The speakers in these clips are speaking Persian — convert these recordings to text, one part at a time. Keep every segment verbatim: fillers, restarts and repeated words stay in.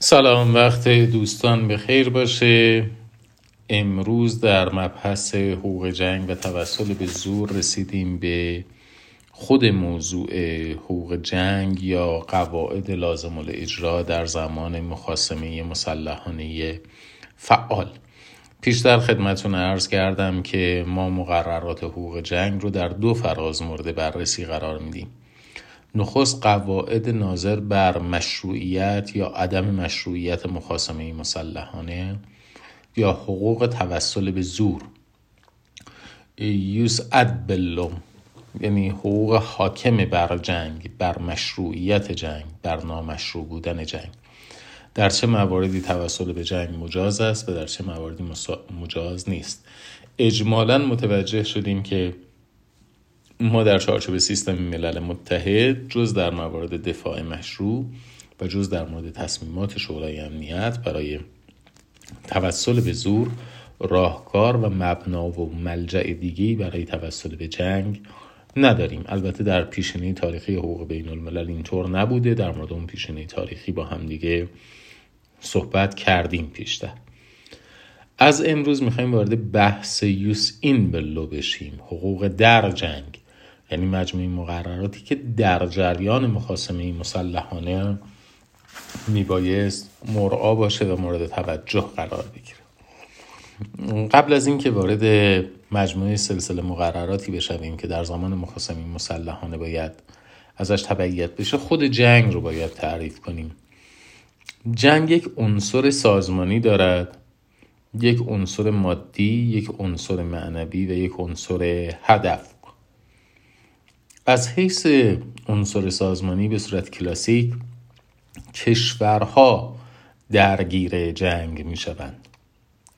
سلام، وقت دوستان به خیر باشه. امروز در مبحث حقوق جنگ و توسل به زور رسیدیم به خود موضوع حقوق جنگ یا قواعد لازم الاجرا در زمان مخاصمه مسلحانه فعال. پیشتر خدمتون عرض کردم که ما مقررات حقوق جنگ رو در دو فراز مورد بررسی قرار میدیم. نخست قواعد ناظر بر مشروعیت یا عدم مشروعیت مخاصمه مسلحانه یا حقوق توسل به زور، یوس اد بلوم، یعنی حقوق حاکم بر جنگ، بر مشروعیت جنگ، بر نامشروع بودن جنگ، در چه مواردی توسل به جنگ مجاز است و در چه مواردی مجاز نیست. اجمالاً متوجه شدیم که ما در چارچوب سیستم ملل متحد جز در موارد دفاع مشروع و جز در مورد تصمیمات شورای امنیت برای توسل به زور راهکار و مبنا و ملجأ دیگه‌ای برای توسل به جنگ نداریم. البته در پیشینه تاریخی حقوق بین الملل اینطور نبوده. در مورد اون پیشینه تاریخی با هم دیگه صحبت کردیم پیشتر. از امروز میخوایم وارد بحث یوس این بلو بشیم، حقوق در جنگ، یعنی مجموعه مقرراتی که در جریان مخاصمه مسلحانه میبایست مرعا باشه و مورد توجه قرار بگیره. قبل از این که وارد مجموعه سلسله مقرراتی بشویم که در زمان مخاصمه مسلحانه باید ازش تبعیت بشه، خود جنگ رو باید تعریف کنیم. جنگ یک عنصر سازمانی دارد، یک عنصر مادی، یک عنصر معنوی و یک عنصر هدف. از حیث عنصر سازمانی به صورت کلاسیک کشورها درگیر جنگ می شوند.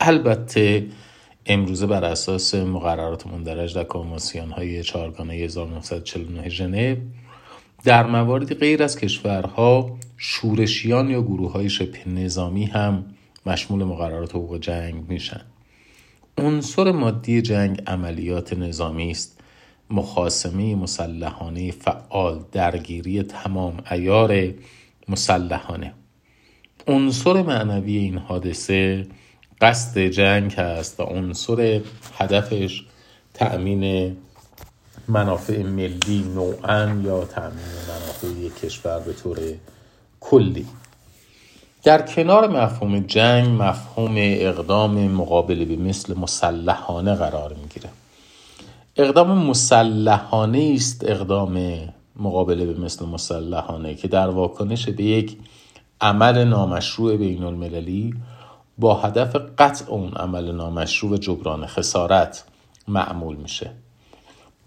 البته امروزه بر اساس مقررات مندرج در کنوانسیون های چارگانه هزار و نهصد و چهل و نه ژنو در مواردی غیر از کشورها شورشیان یا گروه های شبه نظامی هم مشمول مقررات حقوق جنگ میشن. عنصر مادی جنگ عملیات نظامی است. مخاصمه مسلحانه فعال درگیری تمام عیار مسلحانه. عنصر معنوی این حادثه قصد جنگ است و عنصر هدفش تأمین منافع ملی نوعاً یا تأمین منافع یک کشور به طور کلی. در کنار مفهوم جنگ، مفهوم اقدام مقابله به مثل مسلحانه قرار میگیره. اقدام مسلحانه است اقدام مقابله به مثل مسلحانه که در واکنش به یک عمل نامشروع بین المللی با هدف قطع اون عمل نامشروع و جبران خسارت معمول میشه.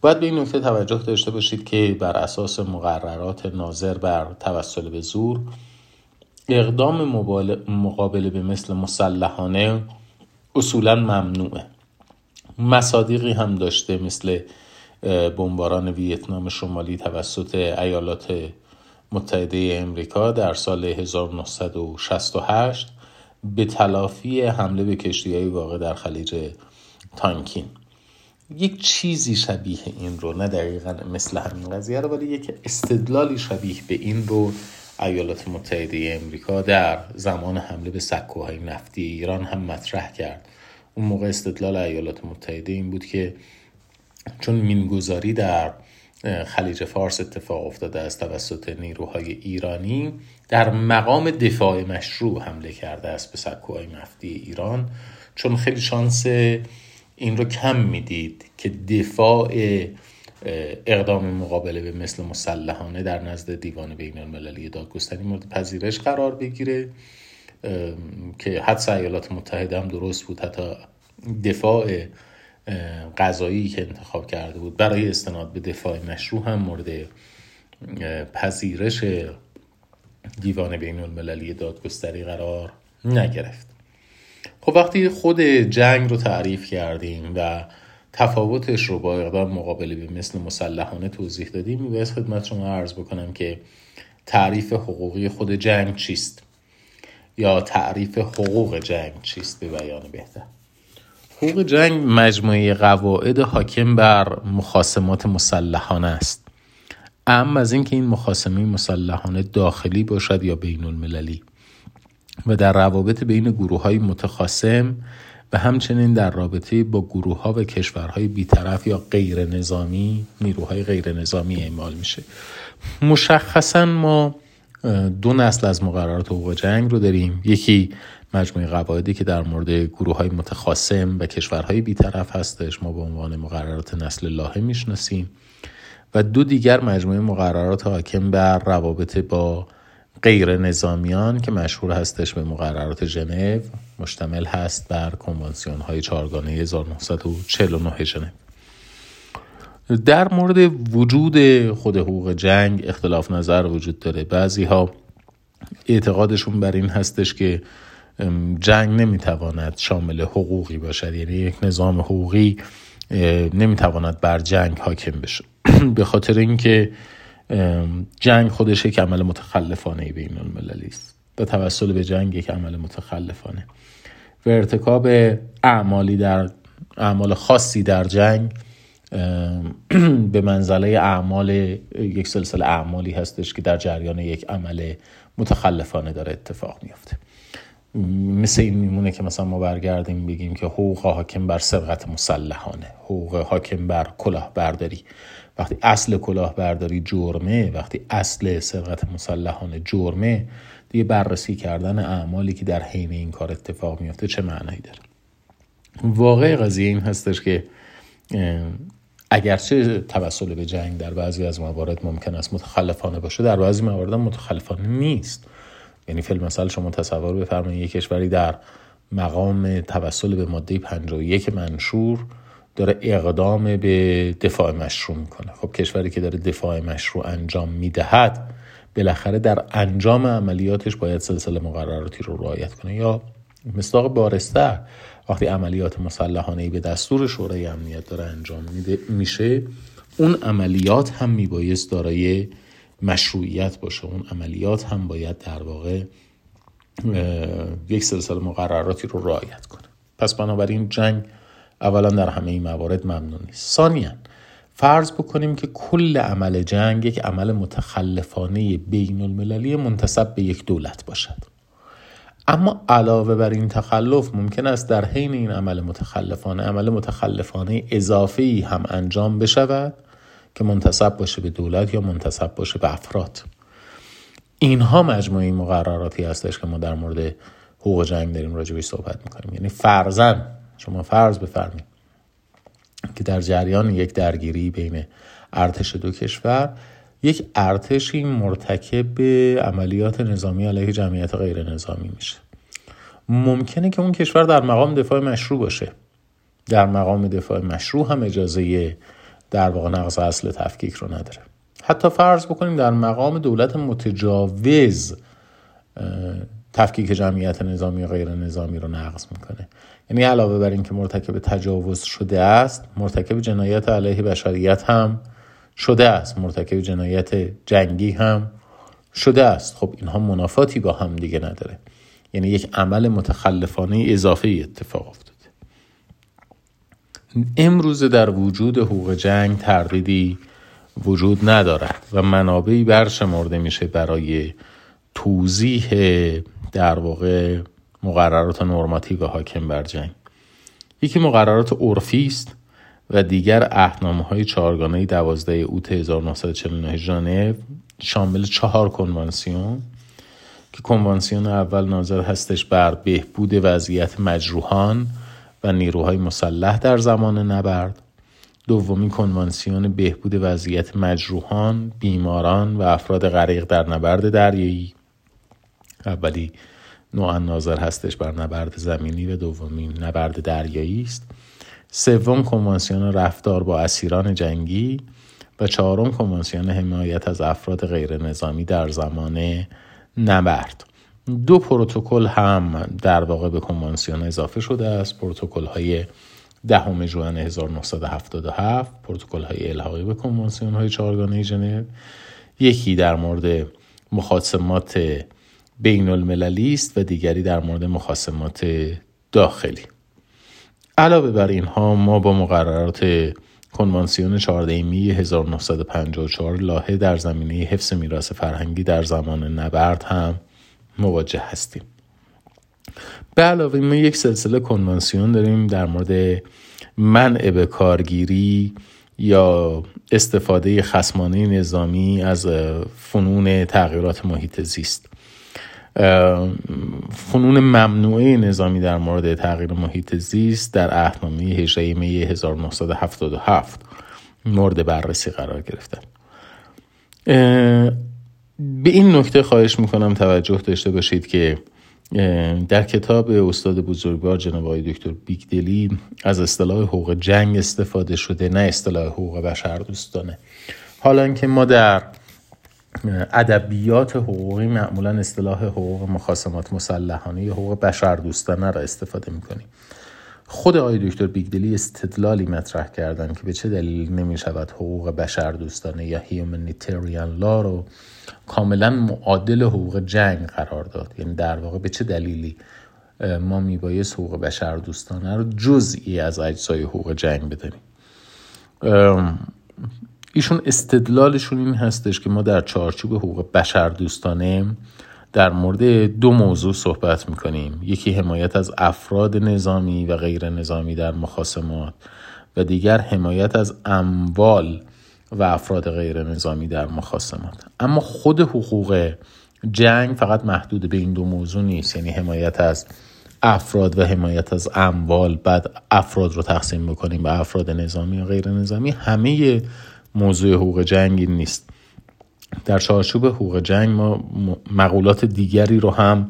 باید به این نکته توجه داشته باشید که بر اساس مقررات ناظر بر توسل به زور، اقدام مقابله به مثل مسلحانه اصولا ممنوعه. مصادیقی هم داشته مثل بمباران ویتنام شمالی توسط ایالات متحده امریکا در سال هزار و نهصد و شصت و هشت به تلافی حمله به کشتی‌های واقع در خلیج تانکین. یک چیزی شبیه این رو، نه دقیقا مثل همین قضیه رو، ولی یک استدلالی شبیه به این رو ایالات متحده امریکا در زمان حمله به سکوهای نفتی ایران هم مطرح کرد. اون موقع استدلال ایالات متحده این بود که چون مینگذاری در خلیج فارس اتفاق افتاده است توسط نیروهای ایرانی، در مقام دفاع مشروع حمله کرده است به سکوهای نفتی ایران، چون خیلی شانس این رو کم میدید که دفاع اقدام مقابله به مثل مسلحانه در نزد دیوان بین المللی دادگستری مورد پذیرش قرار بگیره، که حتی ایالات متحده هم درست بود، حتی دفاع قضایی که انتخاب کرده بود برای استناد به دفاع مشروع هم مورد پذیرش دیوان بین المللی دادگستری قرار نگرفت. خب وقتی خود جنگ رو تعریف کردیم و تفاوتش رو با اقدام مقابله به مثل مسلحانه توضیح دادیم، می‌باید خدمت شما عرض بکنم که تعریف حقوقی خود جنگ چیست یا تعریف حقوق جنگ چیست. به بیان بهتر، حقوق جنگ مجموعه قواعد حاکم بر مخاصمات مسلحانه است، اما از اینکه این مخاصمه مسلحانه داخلی باشد یا بین المللی. و در روابط بین گروه‌های متخاصم و همچنین در رابطه با گروه‌ها و کشورهای بیطرف یا غیر نظامی، نیروهای غیر نظامی اعمال میشه. مشخصاً ما دو نسل از مقررات حقوق جنگ رو داریم. یکی مجموعه قواعدی که در مورد گروه‌های متخاصم و کشورهای بیطرف هستش، ما به عنوان مقررات نسل لاهه میشناسیم، و دو دیگر مجموعه مقررات حاکم بر روابط با غیر نظامیان که مشهور هستش به مقررات ژنو، مشتمل هست بر کنوانسیون های چارگانه هزار و نهصد و چهل و نه ژنو. در مورد وجود خود حقوق جنگ اختلاف نظر وجود داره. بعضی ها اعتقادشون بر این هستش که جنگ نمیتواند شامل حقوقی باشد، یعنی یک نظام حقوقی نمیتواند بر جنگ حاکم بشه به خاطر اینکه جنگ خودش یک عمل متخلفانه بین المللی است و توسل به جنگ یک عمل متخلفانه و ارتکاب اعمالی در اعمال خاصی در جنگ به منزله اعمال یک سلسله اعمالی هستش که در جریان یک عمل متخلفانه داره اتفاق میفته. مثل این میمونه که مثلا ما برگردیم بگیم که حقوق حاکم بر سرقت مسلحانه، حقوق حاکم بر کلاهبرداری. وقتی اصل کلاهبرداری جرمه، وقتی اصل سرقت مسلحانه جرمه، دیگه بررسی کردن اعمالی که در حین این کار اتفاق میفته چه معنایی داره. واقع قضیه این هستش که اگرچه توسل به جنگ در بعضی از موارد ممکن است متخلفانه باشه، در بعضی موارد متخلفانه نیست. یعنی فیلم مثلا شما تصور بفرمایید یک کشوری در مقام توسل به ماده پنجاه و یک منشور داره اقدام به دفاع مشروع میکنه. خب کشوری که داره دفاع مشروع انجام میدهد بالاخره در انجام عملیاتش باید سلسله مقرراتی رو رعایت کنه. یا مصداق بارستر وقتی عملیات مسلحانه‌ای به دستور شورای امنیت داره انجام میده میشه، اون عملیات هم میبایست دارای مشروعیت باشه، اون عملیات هم باید در واقع یک سلسله مقرراتی رو رعایت کنه. پس بنابراین جنگ اولا در همه این موارد ممنون نیست. ثانیاً فرض بکنیم که کل عمل جنگ یک عمل متخلفانه بین المللی منتسب به یک دولت باشد، اما علاوه بر این تخلف ممکن است در حین این عمل متخلفانه عمل متخلفانه اضافی هم انجام بشود که منتسب باشه به دولت یا منتسب باشه به افراد. اینها مجموعه مقرراتی هستش که ما در مورد حقوق جنگ داریم راجعش صحبت میکنیم. یعنی فرضاً شما فرض بفرمایید که در جریان یک درگیری بین ارتش دو کشور یک ارتشی مرتکب عملیات نظامی علیه جمعیت غیر نظامی میشه. ممکنه که اون کشور در مقام دفاع مشروع باشه، در مقام دفاع مشروع هم اجازه در واقع نقض اصل تفکیک رو نداره. حتی فرض بکنیم در مقام دولت متجاوز تفکیک جمعیت نظامی و غیر نظامی رو نقض میکنه. یعنی علاوه بر این که مرتکب تجاوز شده است، مرتکب جنایت علیه بشریت هم شده است، مرتکب جنایت جنگی هم شده است. خب اینها منافاتی با هم دیگه نداره، یعنی یک عمل متخلفانه اضافی اتفاق افتاده. امروز در وجود حقوق جنگ تردیدی وجود ندارد و منابعی برشمرده میشه برای توضیح در واقع مقررات نورماتیو حاکم بر جنگ. یکی مقررات عرفی است و دیگر عهدنامه‌های چهارگانه دوازده اوت هزار و نهصد و چهل و نه ژنو، شامل چهار کنوانسیون که کنوانسیون اول ناظر هستش بر بهبود وضعیت مجروحان و نیروهای مسلح در زمان نبرد. دومی کنوانسیون بهبود وضعیت مجروحان، بیماران و افراد غریق در نبرد دریایی. اولی نوعا ناظر هستش بر نبرد زمینی و دومی نبرد دریایی است. سوم کنوانسیون رفتار با اسیران جنگی و چهارم کنوانسیون حمایت از افراد غیر نظامی در زمان نبرد. دو پروتکل هم در واقع به کنوانسیون اضافه شده است، پروتکل های دهم ژوئن هزار و نهصد و هفتاد و هفت، پروتکل های الحاقی به کنوانسیون های چهارگانه ژنو. یکی در مورد مخاصمات بین المللی است و دیگری در مورد مخاصمات داخلی. علاوه بر اینها ما با مقررات کنوانسیون چهاردهمی هزار و نهصد و پنجاه و چهار لاهه در زمینه حفظ میراث فرهنگی در زمان نبرد هم مواجه هستیم. به علاوه ما یک سلسله کنوانسیون داریم در مورد منع به کارگیری یا استفاده خصمانه نظامی از فنون تغییرات محیط زیست. فنون ممنوعه نظامی در مورد تغییر محیط زیست در عهدنامه هجده می هزار و نهصد و هفتاد و هفت مورد بررسی قرار گرفتن. به این نکته خواهش میکنم توجه داشته باشید که در کتاب استاد بزرگوار جناب آقای دکتر بیگدلی از اصطلاح حقوق جنگ استفاده شده، نه اصطلاح حقوق بشر دوستانه. حالا که ما در ادبیات حقوقی معمولا اصطلاح حقوق مخاصمات مسلحانه یا حقوق بشر دوستانه را استفاده میکنیم. خود آقای دکتر بیگدلی استدلالی مطرح کردن که به چه دلیل نمیشود حقوق بشر دوستانه یا هیومانیتریان لا رو کاملا معادل حقوق جنگ قرار داد. یعنی در واقع به چه دلیلی ما میبایست حقوق بشر دوستانه رو جزئی از اجزای حقوق جنگ بدانیم. ایشون استدلالشون این هستش که ما در چارچوب حقوق بشر دوستانه در مورد دو موضوع صحبت میکنیم، یکی حمایت از افراد نظامی و غیر نظامی در مخاصمات و دیگر حمایت از اموال و افراد غیر نظامی در مخاصمات. اما خود حقوق جنگ فقط محدود به این دو موضوع نیست، یعنی حمایت از افراد و حمایت از اموال، بعد افراد رو تقسیم بکنیم به افراد نظامی و غیر نظامی، همه موضوع حقوق جنگی نیست. در چارچوب حقوق جنگ ما مقولات دیگری رو هم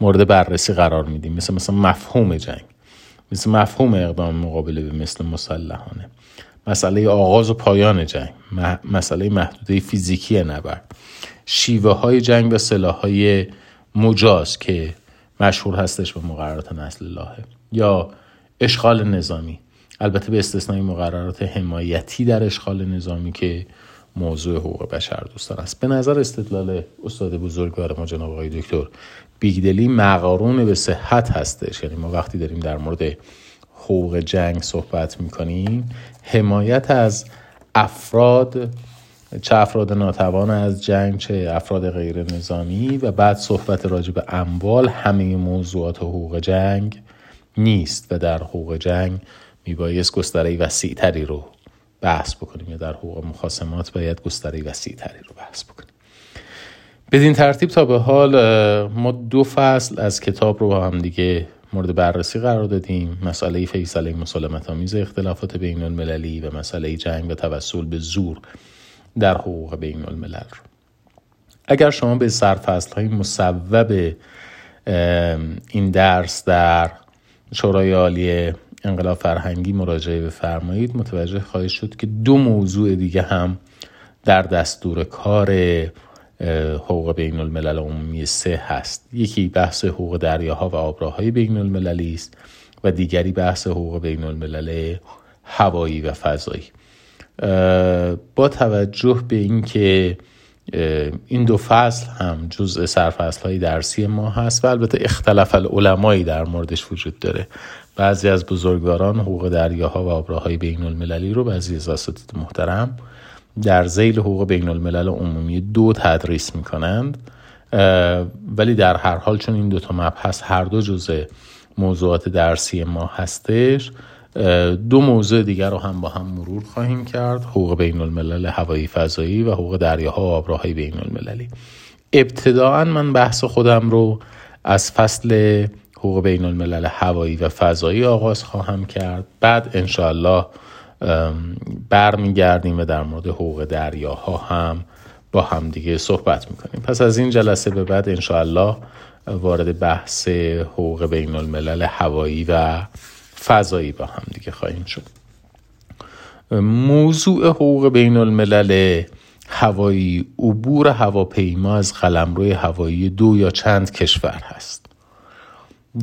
مورد بررسی قرار میدیم، مثل مثلا مفهوم جنگ، مثل مفهوم اقدام مقابله به مثل مسلحانه، مسئله آغاز و پایان جنگ، مسئله محدوده فیزیکی نبرد، شیوه های جنگ و سلاح های مجاز که مشهور هستش به مقررات نسل لاهه، یا اشغال نظامی، البته به استثنای مقررات حمایتی در اشغال نظامی که موضوع حقوق بشر دوستان است. به نظر استدلال استاد بزرگوار ما جناب آقای دکتر بیگدلی مقارون به صحت هستش. یعنی ما وقتی داریم در مورد حقوق جنگ صحبت میکنیم، حمایت از افراد، چه افراد ناتوان از جنگ چه افراد غیر نظامی، و بعد صحبت راجع به اموال، همه موضوعات حقوق جنگ نیست و در حقوق جنگ میبایست گستره وسیع تری رو بحث بکنیم، یا در حقوق مخاصمات باید گستره وسیع تری رو بحث بکنیم. بدین ترتیب تا به حال ما دو فصل از کتاب رو با هم دیگه مورد بررسی قرار دادیم، مسئله فیصله مسالمت آمیز اختلافات بین المللی و مسئله جنگ و توسل به زور در حقوق بین الملل رو. اگر شما به سرفصل های مصوب این درس در شورای عالی انقلاب فرهنگی مراجعه بفرمایید، متوجه خواهید شد که دو موضوع دیگه هم در دستور کار حقوق بین الملل عمومی سه هست. یکی بحث حقوق دریاها و آبراهای بین المللی است و دیگری بحث حقوق بین الملل هوایی و فضایی. با توجه به اینکه این دو فصل هم جزء سرفصل‌های درسی ما هست و البته اختلاف العلمایی در موردش وجود داره، بعضی از بزرگواران حقوق دریاها و آبراهای بین المللی رو بعضی از اساتید محترم در ذیل حقوق بین الملل عمومی دو تدریس میکنند، ولی در هر حال چون این دوتا مبحث هر دو جزء موضوعات درسی ما هستش، دو موضوع دیگر رو هم با هم مرور خواهیم کرد، حقوق بین الملل هوایی فضایی و حقوق دریاها و آبراهای بین المللی. ابتداعا من بحث خودم رو از فصل حقوق بین الملل هوایی و فضایی آغاز خواهم کرد، بعد انشاءالله برمیگردیم و در مورد حقوق دریاها هم با هم دیگه صحبت میکنیم. پس از این جلسه به بعد انشاءالله وارد بحث حقوق بین الملل هوایی و فضایی با هم دیگه خواهیم شد. موضوع حقوق بین الملل هوایی عبور هواپیما از قلمرو هوایی دو یا چند کشور هست.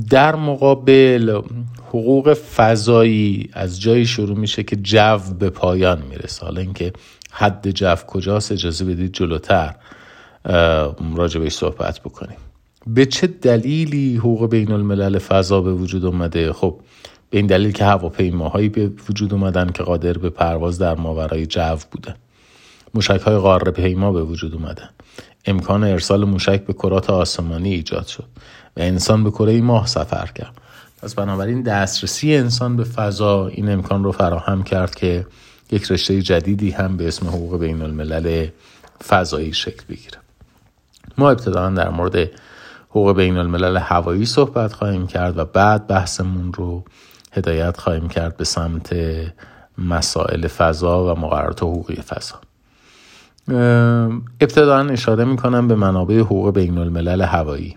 در مقابل حقوق فضایی از جایی شروع میشه که جو به پایان میرسه. حالا اینکه حد جو کجاست اجازه بدید جلوتر راجع بهش صحبت بکنیم. به چه دلیلی حقوق بین الملل فضا به وجود اومده؟ خب به این دلیل که هواپیماهایی به وجود اومدن که قادر به پرواز در ماورای جو بودن، موشک‌های غاره‌پیما به وجود اومدن، امکان ارسال موشک به کرات آسمانی ایجاد شد و انسان به کره ماه سفر کرد. پس بنابراین دسترسی انسان به فضا این امکان رو فراهم کرد که یک رشته جدیدی هم به اسم حقوق بین الملل فضایی شکل بگیره. ما ابتدا در مورد حقوق بین الملل هوایی صحبت خواهیم کرد و بعد بحثمون رو هدایت خواهیم کرد به سمت مسائل فضا و مقررات حقوقی فضا. ابتداً اشاره می‌کنم به منابع حقوق بین الملل هوایی.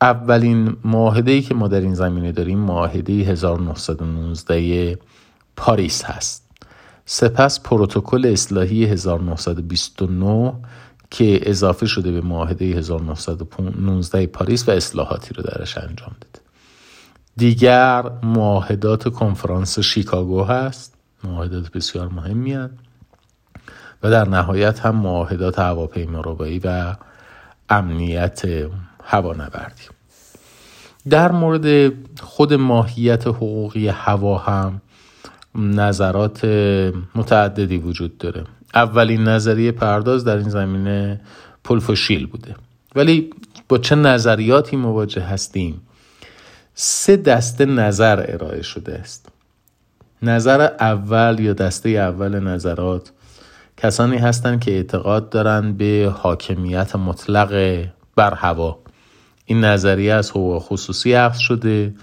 اولین معاهده‌ای که ما در این زمینه داریم معاهده هزار و نهصد و نوزده پاریس هست. سپس پروتکل اصلاحی هزار و نهصد و بیست و نه که اضافه شده به معاهده هزار و نهصد و نوزده پاریس و اصلاحاتی رو درش انجام داده. دیگر معاهدات کنفرانس شیکاگو هست، معاهدات بسیار مهمی هست، و در نهایت هم معاهدات هواپیمارانی و امنیت هوانوردی. در مورد خود ماهیت حقوقی هوا هم نظرات متعددی وجود داره. اولین نظریه پرداز در این زمینه پلفوشیل بوده. ولی با چه نظریاتی مواجه هستیم؟ سه دسته نظر ارائه شده است. نظر اول یا دسته اول نظرات کسانی هستند که اعتقاد دارند به حاکمیت مطلق بر هوا. این نظریه از حقوق خصوصی اخذ شده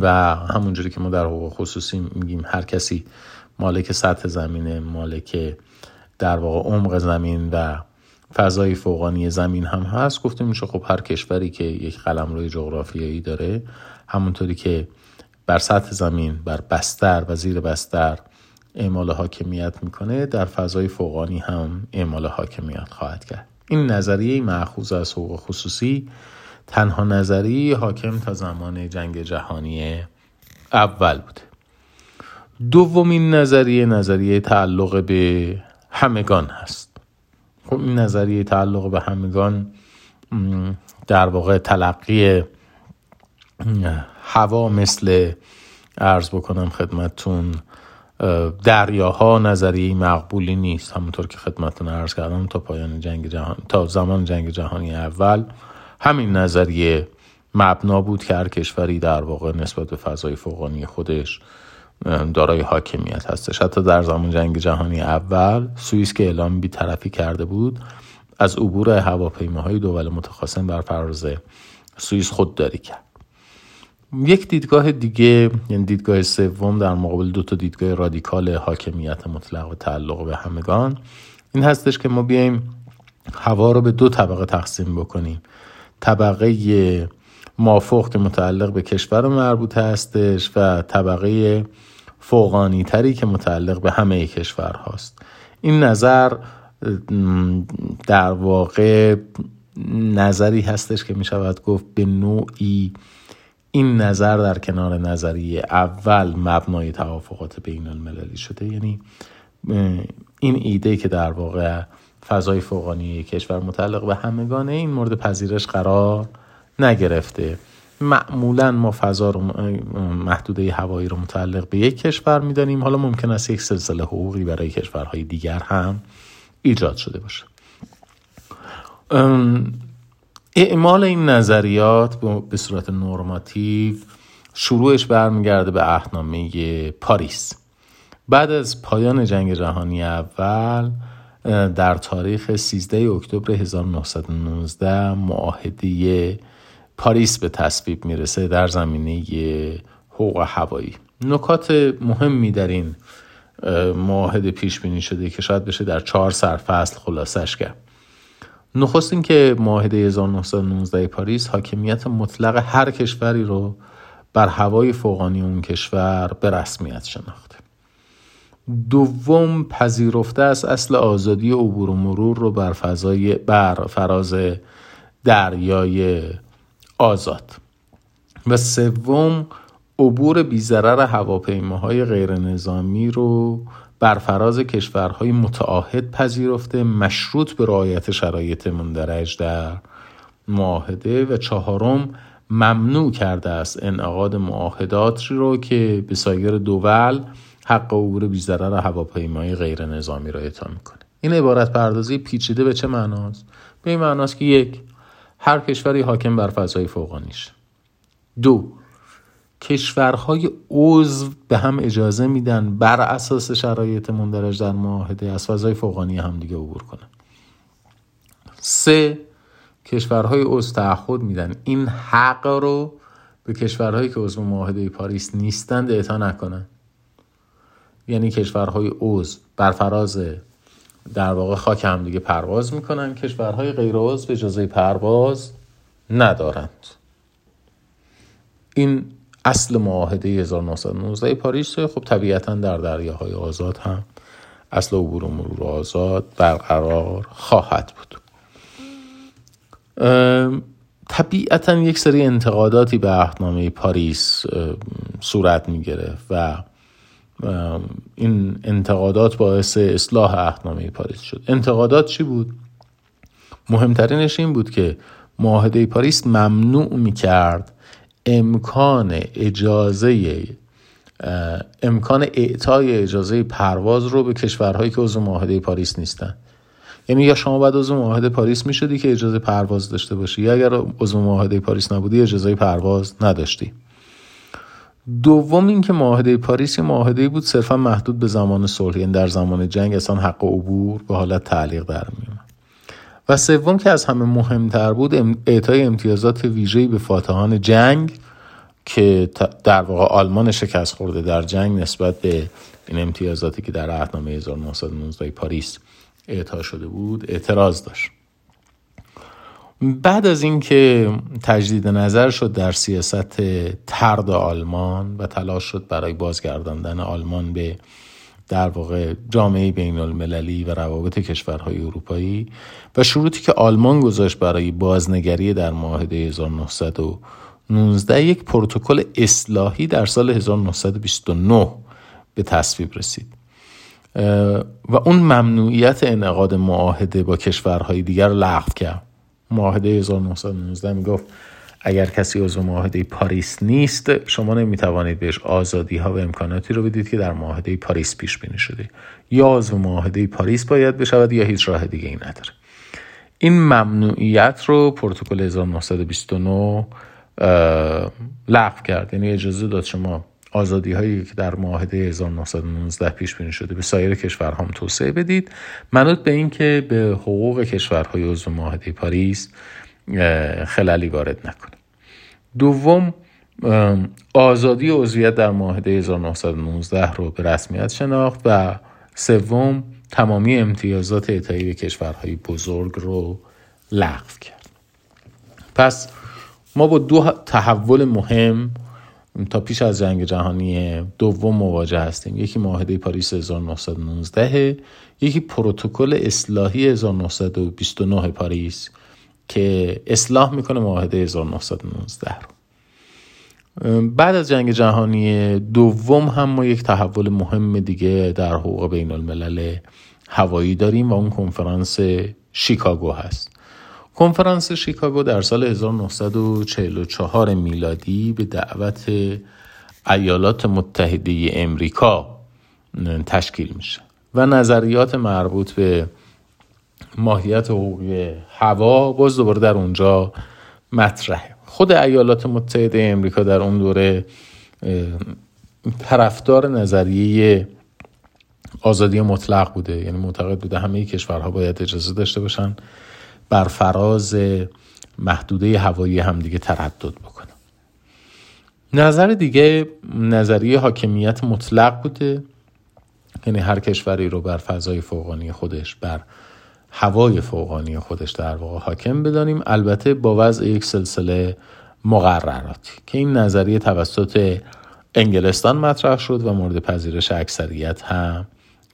و همونجوری که ما در حقوق خصوصی میگیم هر کسی مالک سطح زمینه، مالک در واقع عمق زمین و فضای فوقانی زمین هم هست، گفته میشه خب هر کشوری که یک قلمرو جغرافیایی داره همونطوری که بر سطح زمین، بر بستر و زیر بستر اعمال حاکمیت میکنه، در فضای فوقانی هم اعمال حاکمیت خواهد کرد. این نظریه مأخوذ از حقوق خصوصی تنها نظریه حاکم تا زمان جنگ جهانی اول بوده. دومین نظریه نظریه تعلق به همگان هست. خب این نظریه تعلق به همگان در واقع تلقی هوا مثل عرض بکنم خدمتون دریاها نظریه مقبولی نیست. همونطور که خدمتتون عرض کردم تا پایان جنگ جهان تا زمان جنگ جهانی اول همین نظریه مبنا بود که هر کشوری در واقع نسبت به فضای فوقانی خودش دارای حاکمیت هستش. حتی در زمان جنگ جهانی اول سوئیس که اعلام بی‌طرفی کرده بود از عبور هواپیماهای دول متخاصم بر فراز سوئیس خودداری کرد. یک دیدگاه دیگه یعنی دیدگاه سوم در مقابل دو تا دیدگاه رادیکال حاکمیت مطلق و تعلق به همگان این هستش که ما بیایم هوا رو به دو طبقه تقسیم بکنیم. طبقه مافوق که متعلق به کشور مربوطه هستش و طبقه فوقانی تری که متعلق به همه کشور هاست. این نظر در واقع نظری هستش که می شود گفت به نوعی این نظر در کنار نظریه اول مبنای توافقات بین المللی شده. یعنی این ایده که در واقع فضای فوقانی کشور متعلق به همگانه این مورد پذیرش قرار نگرفته. معمولا ما فضا رو محدوده هوایی رو متعلق به یک کشور میدانیم. حالا ممکن است یک سلسله حقوقی برای کشورهای دیگر هم ایجاد شده باشه. اعمال این نظریات به صورت نورماتیو شروعش برمیگرده به عهدنامه پاریس. بعد از پایان جنگ جهانی اول در تاریخ سیزده اکتبر هزار و نهصد و نوزده معاهده پاریس به تصویب میرسه در زمینه حقوق هوایی. نکات مهمی در این معاهده پیش بینی شده که شاید بشه در چهار سرفصل خلاصش کرد. نخست این که معاهده هزار و نهصد و نوزده پاریس حاکمیت مطلق هر کشوری رو بر هوای فوقانی اون کشور به رسمیت شناخته. دوم، پذیرفته است اصل آزادی عبور و مرور رو بر فضای بر فراز دریای آزاد. و سوم، عبور بی‌ضرر هواپیماهای غیر نظامی رو بر فراز کشورهای متعاهد پذیرفته مشروط به رعایت شرایط مندرج در معاهده. و چهارم، ممنوع کرده است انعقاد معاهدات رو که به سایر دول حق عبور بی‌ضرر هواپیمای غیر نظامی را اعطا می‌کنه. این عبارت پردازی پیچیده به چه معناست؟ به این معناست که یک، هر کشوری حاکم بر فضای فوقانیش. دو، کشورهای عضو به هم اجازه میدن بر اساس شرایط مندرج در معاهده از فضای فوقانی همدیگه عبور کنن. سه، کشورهای عضو تعهد میدن این حق رو به کشورهایی که عضو معاهده پاریس نیستند اعطا نکنن. یعنی کشورهای عضو بر فراز در واقع خاک همدیگه پرواز میکنن، کشورهای غیر عضو اجازه پرواز ندارند. این اصل معاهده هزار و نهصد و نوزده پاریس خب طبیعتاً در دریاهای آزاد هم اصل عبور و مرور آزاد برقرار خواهد بود. طبیعتاً یک سری انتقاداتی به عهدنامه پاریس صورت می‌گرفت و این انتقادات باعث اصلاح عهدنامه پاریس شد. انتقادات چی بود؟ مهمترینش این بود که معاهده پاریس ممنوع می‌کرد امکان اجازه امکان اعطای اجازه پرواز رو به کشورهایی که عضو معاهده پاریس نیستن. یعنی یا شما بعد عضو معاهده پاریس میشدی که اجازه پرواز داشته باشی، یا اگر عضو معاهده پاریس نبودی اجازه پرواز نداشتی. دوم این که معاهده پاریس یه معاهده‌ای بود صرفا محدود به زمان صلح، یعنی در زمان جنگ اصلا حق عبور به حالت تعلیق در میومد. و سوم که از همه مهمتر بود، اعطای امتیازات ویژه‌ای به فاتحان جنگ که در واقع آلمان شکست خورده در جنگ نسبت به این امتیازاتی که در عهدنامه هزار و نهصد و نوزده پاریس اعطا شده بود اعتراض داشت. بعد از اینکه تجدید نظر شد در سیاست طرد آلمان و تلاش شد برای بازگرداندن آلمان به در واقع جامعه بین المللی و روابط کشورهای اروپایی و شروطی که آلمان گذاشت برای بازنگری در معاهده هزار و نهصد و نوزده، یک پروتکل اصلاحی در سال هزار و نهصد و بیست و نه به تصویب رسید و اون ممنوعیت انعقاد معاهده با کشورهای دیگر لغو کرد. معاهده هزار و نهصد و نوزده میگفت اگر کسی عضو معاهده پاریس نیست شما نمیتوانید بهش آزادی ها و امکاناتی رو بدید که در معاهده پاریس پیش بینی شده. یا عضو معاهده پاریس باید بشود یا هیچ راه دیگه ای نداره. این ممنوعیت رو پروتکل هزار و نهصد و بیست و نه لغو کرد. یعنی اجازه داد شما آزادی هایی که در معاهده هزار و نهصد و نوزده پیش بینی شده به سایر کشور هم توسعه بدید. منوط به این که به حقوق کشورهای عضو معاهده پاریس خلالی وارد نکنه. دوم، آزادی عضویت در معاهده هزار و نهصد و نوزده رو به رسمیت شناخت و سوم، تمامی امتیازات اعطایی به کشورهای بزرگ رو لغو کرد. پس ما با دو تحول مهم تا پیش از جنگ جهانی دوم مواجه هستیم. یکی معاهده پاریس هزار و نهصد و نوزده، یکی پروتکل اصلاحی هزار و نهصد و بیست و نه پاریس که اصلاح میکنه معاهده هزار و نهصد و نوزده رو. بعد از جنگ جهانی دوم هم ما یک تحول مهم دیگه در حقوق بین الملل هوایی داریم و اون کنفرانس شیکاگو هست. کنفرانس شیکاگو در سال هزار و نهصد و چهل و چهار میلادی به دعوت ایالات متحده امریکا تشکیل میشه و نظریات مربوط به ماهیت حقوقی هوا باز دوباره در اونجا مطرحه. خود ایالات متحده امریکا در اون دوره طرفدار نظریه آزادی مطلق بوده، یعنی معتقد بوده همه کشورها باید اجازه داشته باشن بر فراز محدوده هوایی همدیگه تردد بکنن. نظر دیگه نظریه حاکمیت مطلق بوده، یعنی هر کشوری رو بر فضای فوقانی خودش، بر هوای فوقانی خودش در واقع حاکم بدانیم، البته با وضع یک سلسله مقرراتی که این نظریه توسط انگلستان مطرح شد و مورد پذیرش اکثریت هم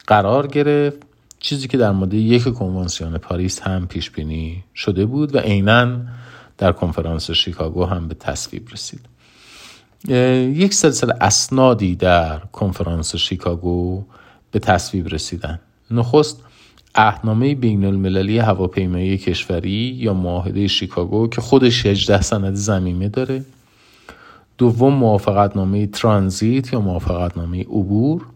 قرار گرفت، چیزی که در ماده یک کنوانسیون پاریس هم پیش بینی شده بود و عیناً در کنفرانس شیکاگو هم به تصویب رسید. یک سلسله اسنادی در کنفرانس شیکاگو به تصویب رسیدن. نخست عهدنامه بین المللی هواپیمایی کشوری یا معاهده شیکاگو که خودش هجده سند ضمیمه داره. دوم، موافقتنامه ترانزیت یا موافقتنامه عبور.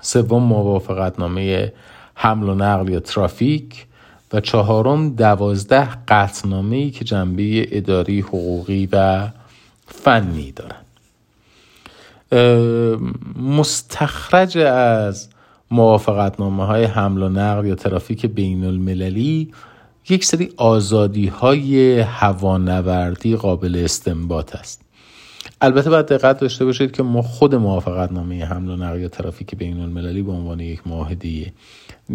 سوم، موافقتنامه حمل و نقل یا ترافیک، و چهارم دوازده قطعنامه‌ای که جنبه اداری، حقوقی و فنی دارند. مستخرج از موافقتنامه های حمل و نقل یا ترافیک بین المللی یک سری آزادی های هوانوردی قابل استنباط است. البته باید دقت داشته باشید که ما خود موافقتنامه حمل و نقل یا ترافیک بین المللی به عنوان یک معاهده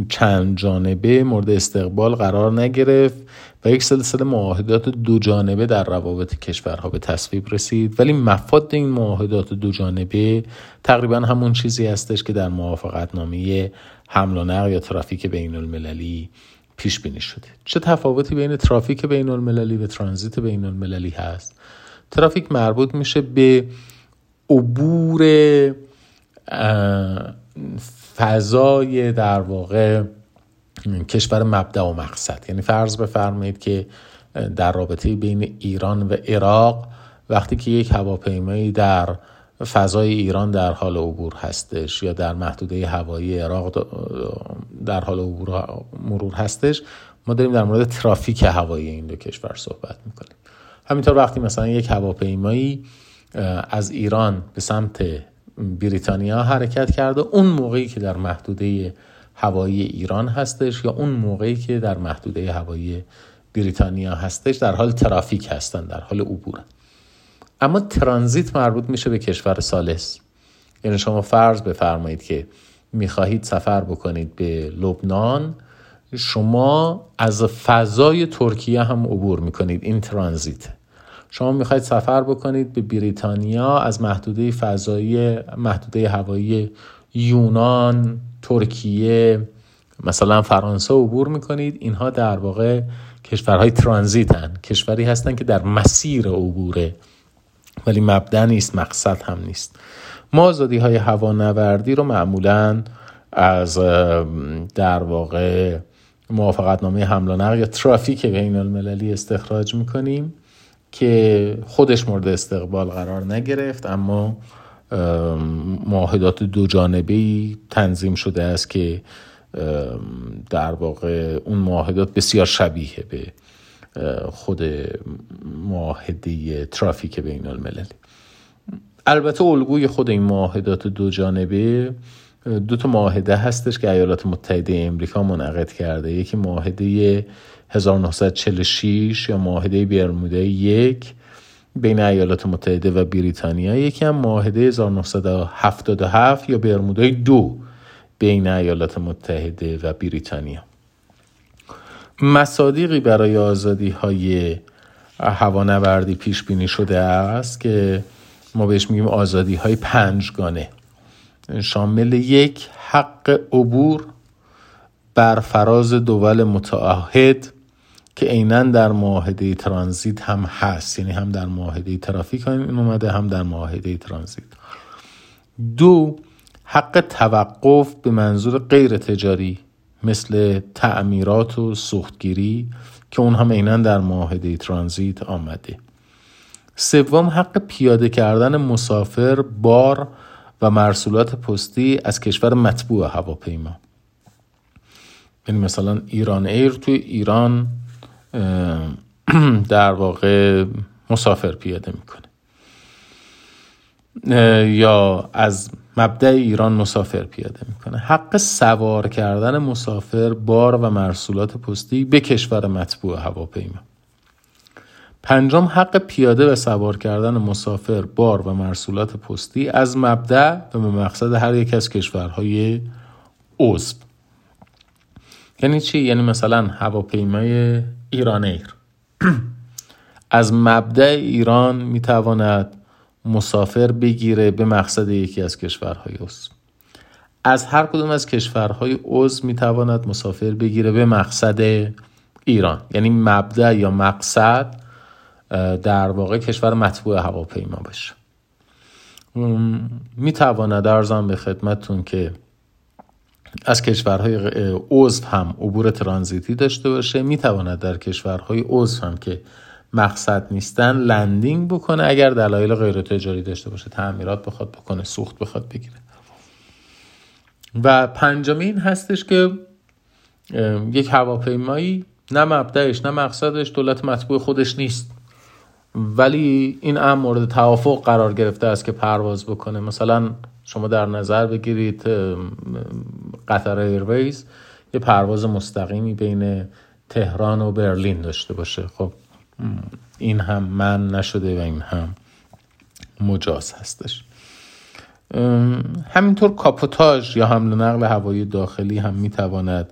چند جانبه مورد استقبال قرار نگرفت و یک سلسله معاهدات دو جانبه در روابط کشورها به تصویب رسید، ولی مفاد این معاهدات دو جانبه تقریبا همون چیزی هستش که در موافقتنامه حمل و نقل یا ترافیک بین المللی پیش بینی شده. چه تفاوتی بین ترافیک بین المللی و ترانزیت بین المللی هست؟ ترافیک مربوط میشه به عبور فضای در واقع کشور مبدا و مقصد. یعنی فرض بفرمایید که در رابطه بین ایران و عراق وقتی که یک هواپیمایی در فضای ایران در حال عبور هستش یا در محدوده هوایی عراق در حال عبور مرور هستش، ما داریم در مورد ترافیک هوایی این دو کشور صحبت میکنیم. همینطور وقتی مثلا یک هواپیمایی از ایران به سمت بریتانیا حرکت کرده، اون موقعی که در محدوده هوایی ایران هستش یا اون موقعی که در محدوده هوایی بریتانیا هستش در حال ترافیک هستن، در حال عبورن. اما ترانزیت مربوط میشه به کشور ثالث. یعنی شما فرض بفرمایید که میخواهید سفر بکنید به لبنان، شما از فضای ترکیه هم عبور میکنید، این ترانزیته. شما میخواید سفر بکنید به بریتانیا، از محدوده فضایی محدوده هوایی یونان، ترکیه، مثلا فرانسه عبور میکنید. اینها در واقع کشورهای ترانزیتن، کشوری هستن که در مسیر عبوره ولی مبدا نیست، مقصد هم نیست. ما آزادی‌های هوانوردی رو معمولاً از در واقع موافقتنامه حمل و نقل یا ترافیک بین المللی استخراج میکنیم که خودش مورد استقبال قرار نگرفت، اما معاهدات دو جانبه‌ای تنظیم شده است که در واقع اون معاهدات بسیار شبیه به خود معاهده ترافیک بین المللی. البته الگوی خود این معاهدات دو جانبه دو تا معاهده هستش که ایالات متحده امریکا منعقد کرده. یکی معاهده هزار و نهصد و چهل و شش یا معاهده برمودا یک بین ایالات متحده و بریتانیا، یکی هم معاهده هزار و نهصد و هفتاد و هفت یا برمودا دو بین ایالات متحده و بریتانیا. مصادیقی برای آزادی‌های هوانوردی پیش بینی شده است که ما بهش میگیم آزادی‌های پنجگانه، شامل یک حق عبور بر فراز دول متعاهد که عیناً در معاهده ترانزیت هم هست، یعنی هم در معاهده ترافیک هم اومده هم در معاهده ترانزیت. دو، حق توقف به منظور غیر تجاری مثل تعمیرات و سوختگیری که اون هم عیناً در معاهده ترانزیت آمده. سوم، حق پیاده کردن مسافر، بار و مرسولات پستی از کشور مطبوع هواپیما. یعنی مثلا ایران ایر توی ایران در واقع مسافر پیاده میکنه یا از مبدأ ایران مسافر پیاده میکنه. حق سوار کردن مسافر، بار و مرسولات پستی به کشور مطبوع هواپیما. پنجم، حق پیاده و سوار کردن مسافر، بار و مرسولات پستی از مبدأ و به مقصد هر یک از کشورهای عضو. یعنی چی؟ یعنی مثلا هواپیمای ایران ایر از مبدأ ایران میتواند مسافر بگیره به مقصد یکی از کشورهای عضو. از هر کدوم از کشورهای عضو میتواند مسافر بگیره به مقصد ایران. یعنی مبدأ یا مقصد در واقع کشور مطبوع هواپیما باشه. میتواند ارزم به خدمتتون که از کشورهای عضو هم عبور ترانزیتی داشته باشه، میتواند در کشورهای عضو هم که مقصد نیستن لندینگ بکنه اگر دلایل غیر تجاری داشته باشه، تعمیرات بخواد بکنه، سوخت بخواد بگیره. و پنجمین هستش که یک هواپیمایی نه مبدأش نه مقصدش دولت مطبوع خودش نیست، ولی این امر مورد توافق قرار گرفته است که پرواز بکنه. مثلا شما در نظر بگیرید قطر ایرویز یه پرواز مستقیمی بین تهران و برلین داشته باشه، خب این هم منع نشده و این هم مجاز هستش. همینطور کاپوتاژ یا حمل و نقل هوایی داخلی هم میتواند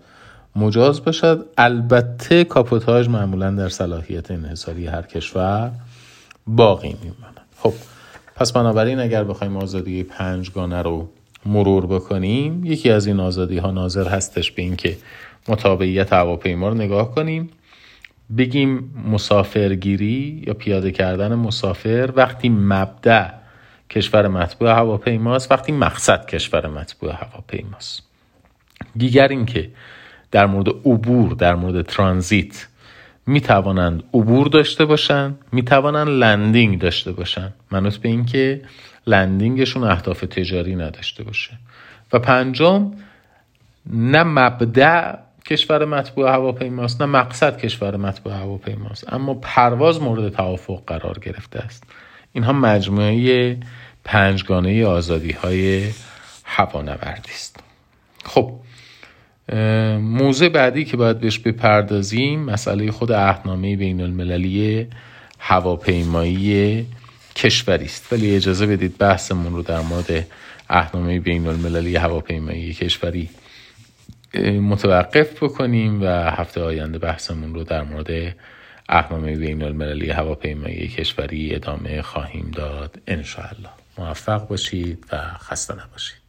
مجاز باشد. البته کاپوتاژ معمولا در صلاحیت انحصاری هر کشور باقی میماند. خب پس بنابراین اگر بخوایم آزادی پنجگانه رو مرور بکنیم، یکی از این آزادی ها ناظر هستش به این که متابعیت هواپیما رو نگاه کنیم، بگیم مسافرگیری یا پیاده کردن مسافر وقتی مبدأ کشور مطبوع هواپیماست، وقتی مقصد کشور مطبوع هواپیماست. دیگر این که در مورد عبور، در مورد ترانزیت می توانند عبور داشته باشن، می توانند لندینگ داشته باشن، منوط به این که لندینگشون اهداف تجاری نداشته باشه. و پنجم، نه مبدأ کشور مطبوع هواپیماست نه مقصد کشور مطبوع هواپیماست، اما پرواز مورد توافق قرار گرفته است. اینها مجموعه پنجگانه آزادی های هوانوردی است. خب موضوع بعدی که باید بهش بپردازیم مسئله خود عهدنامه بین المللی هواپیمایی کشوری است، ولی اجازه بدید بحثمون رو در مورد عهدنامه بین المللی هواپیمایی کشوری متوقف بکنیم و هفته آینده بحثمون رو در مورد عهدنامه بین المللی هواپیمایی کشوری ادامه خواهیم داد ان شاء الله. موفق باشید و خسته نباشید.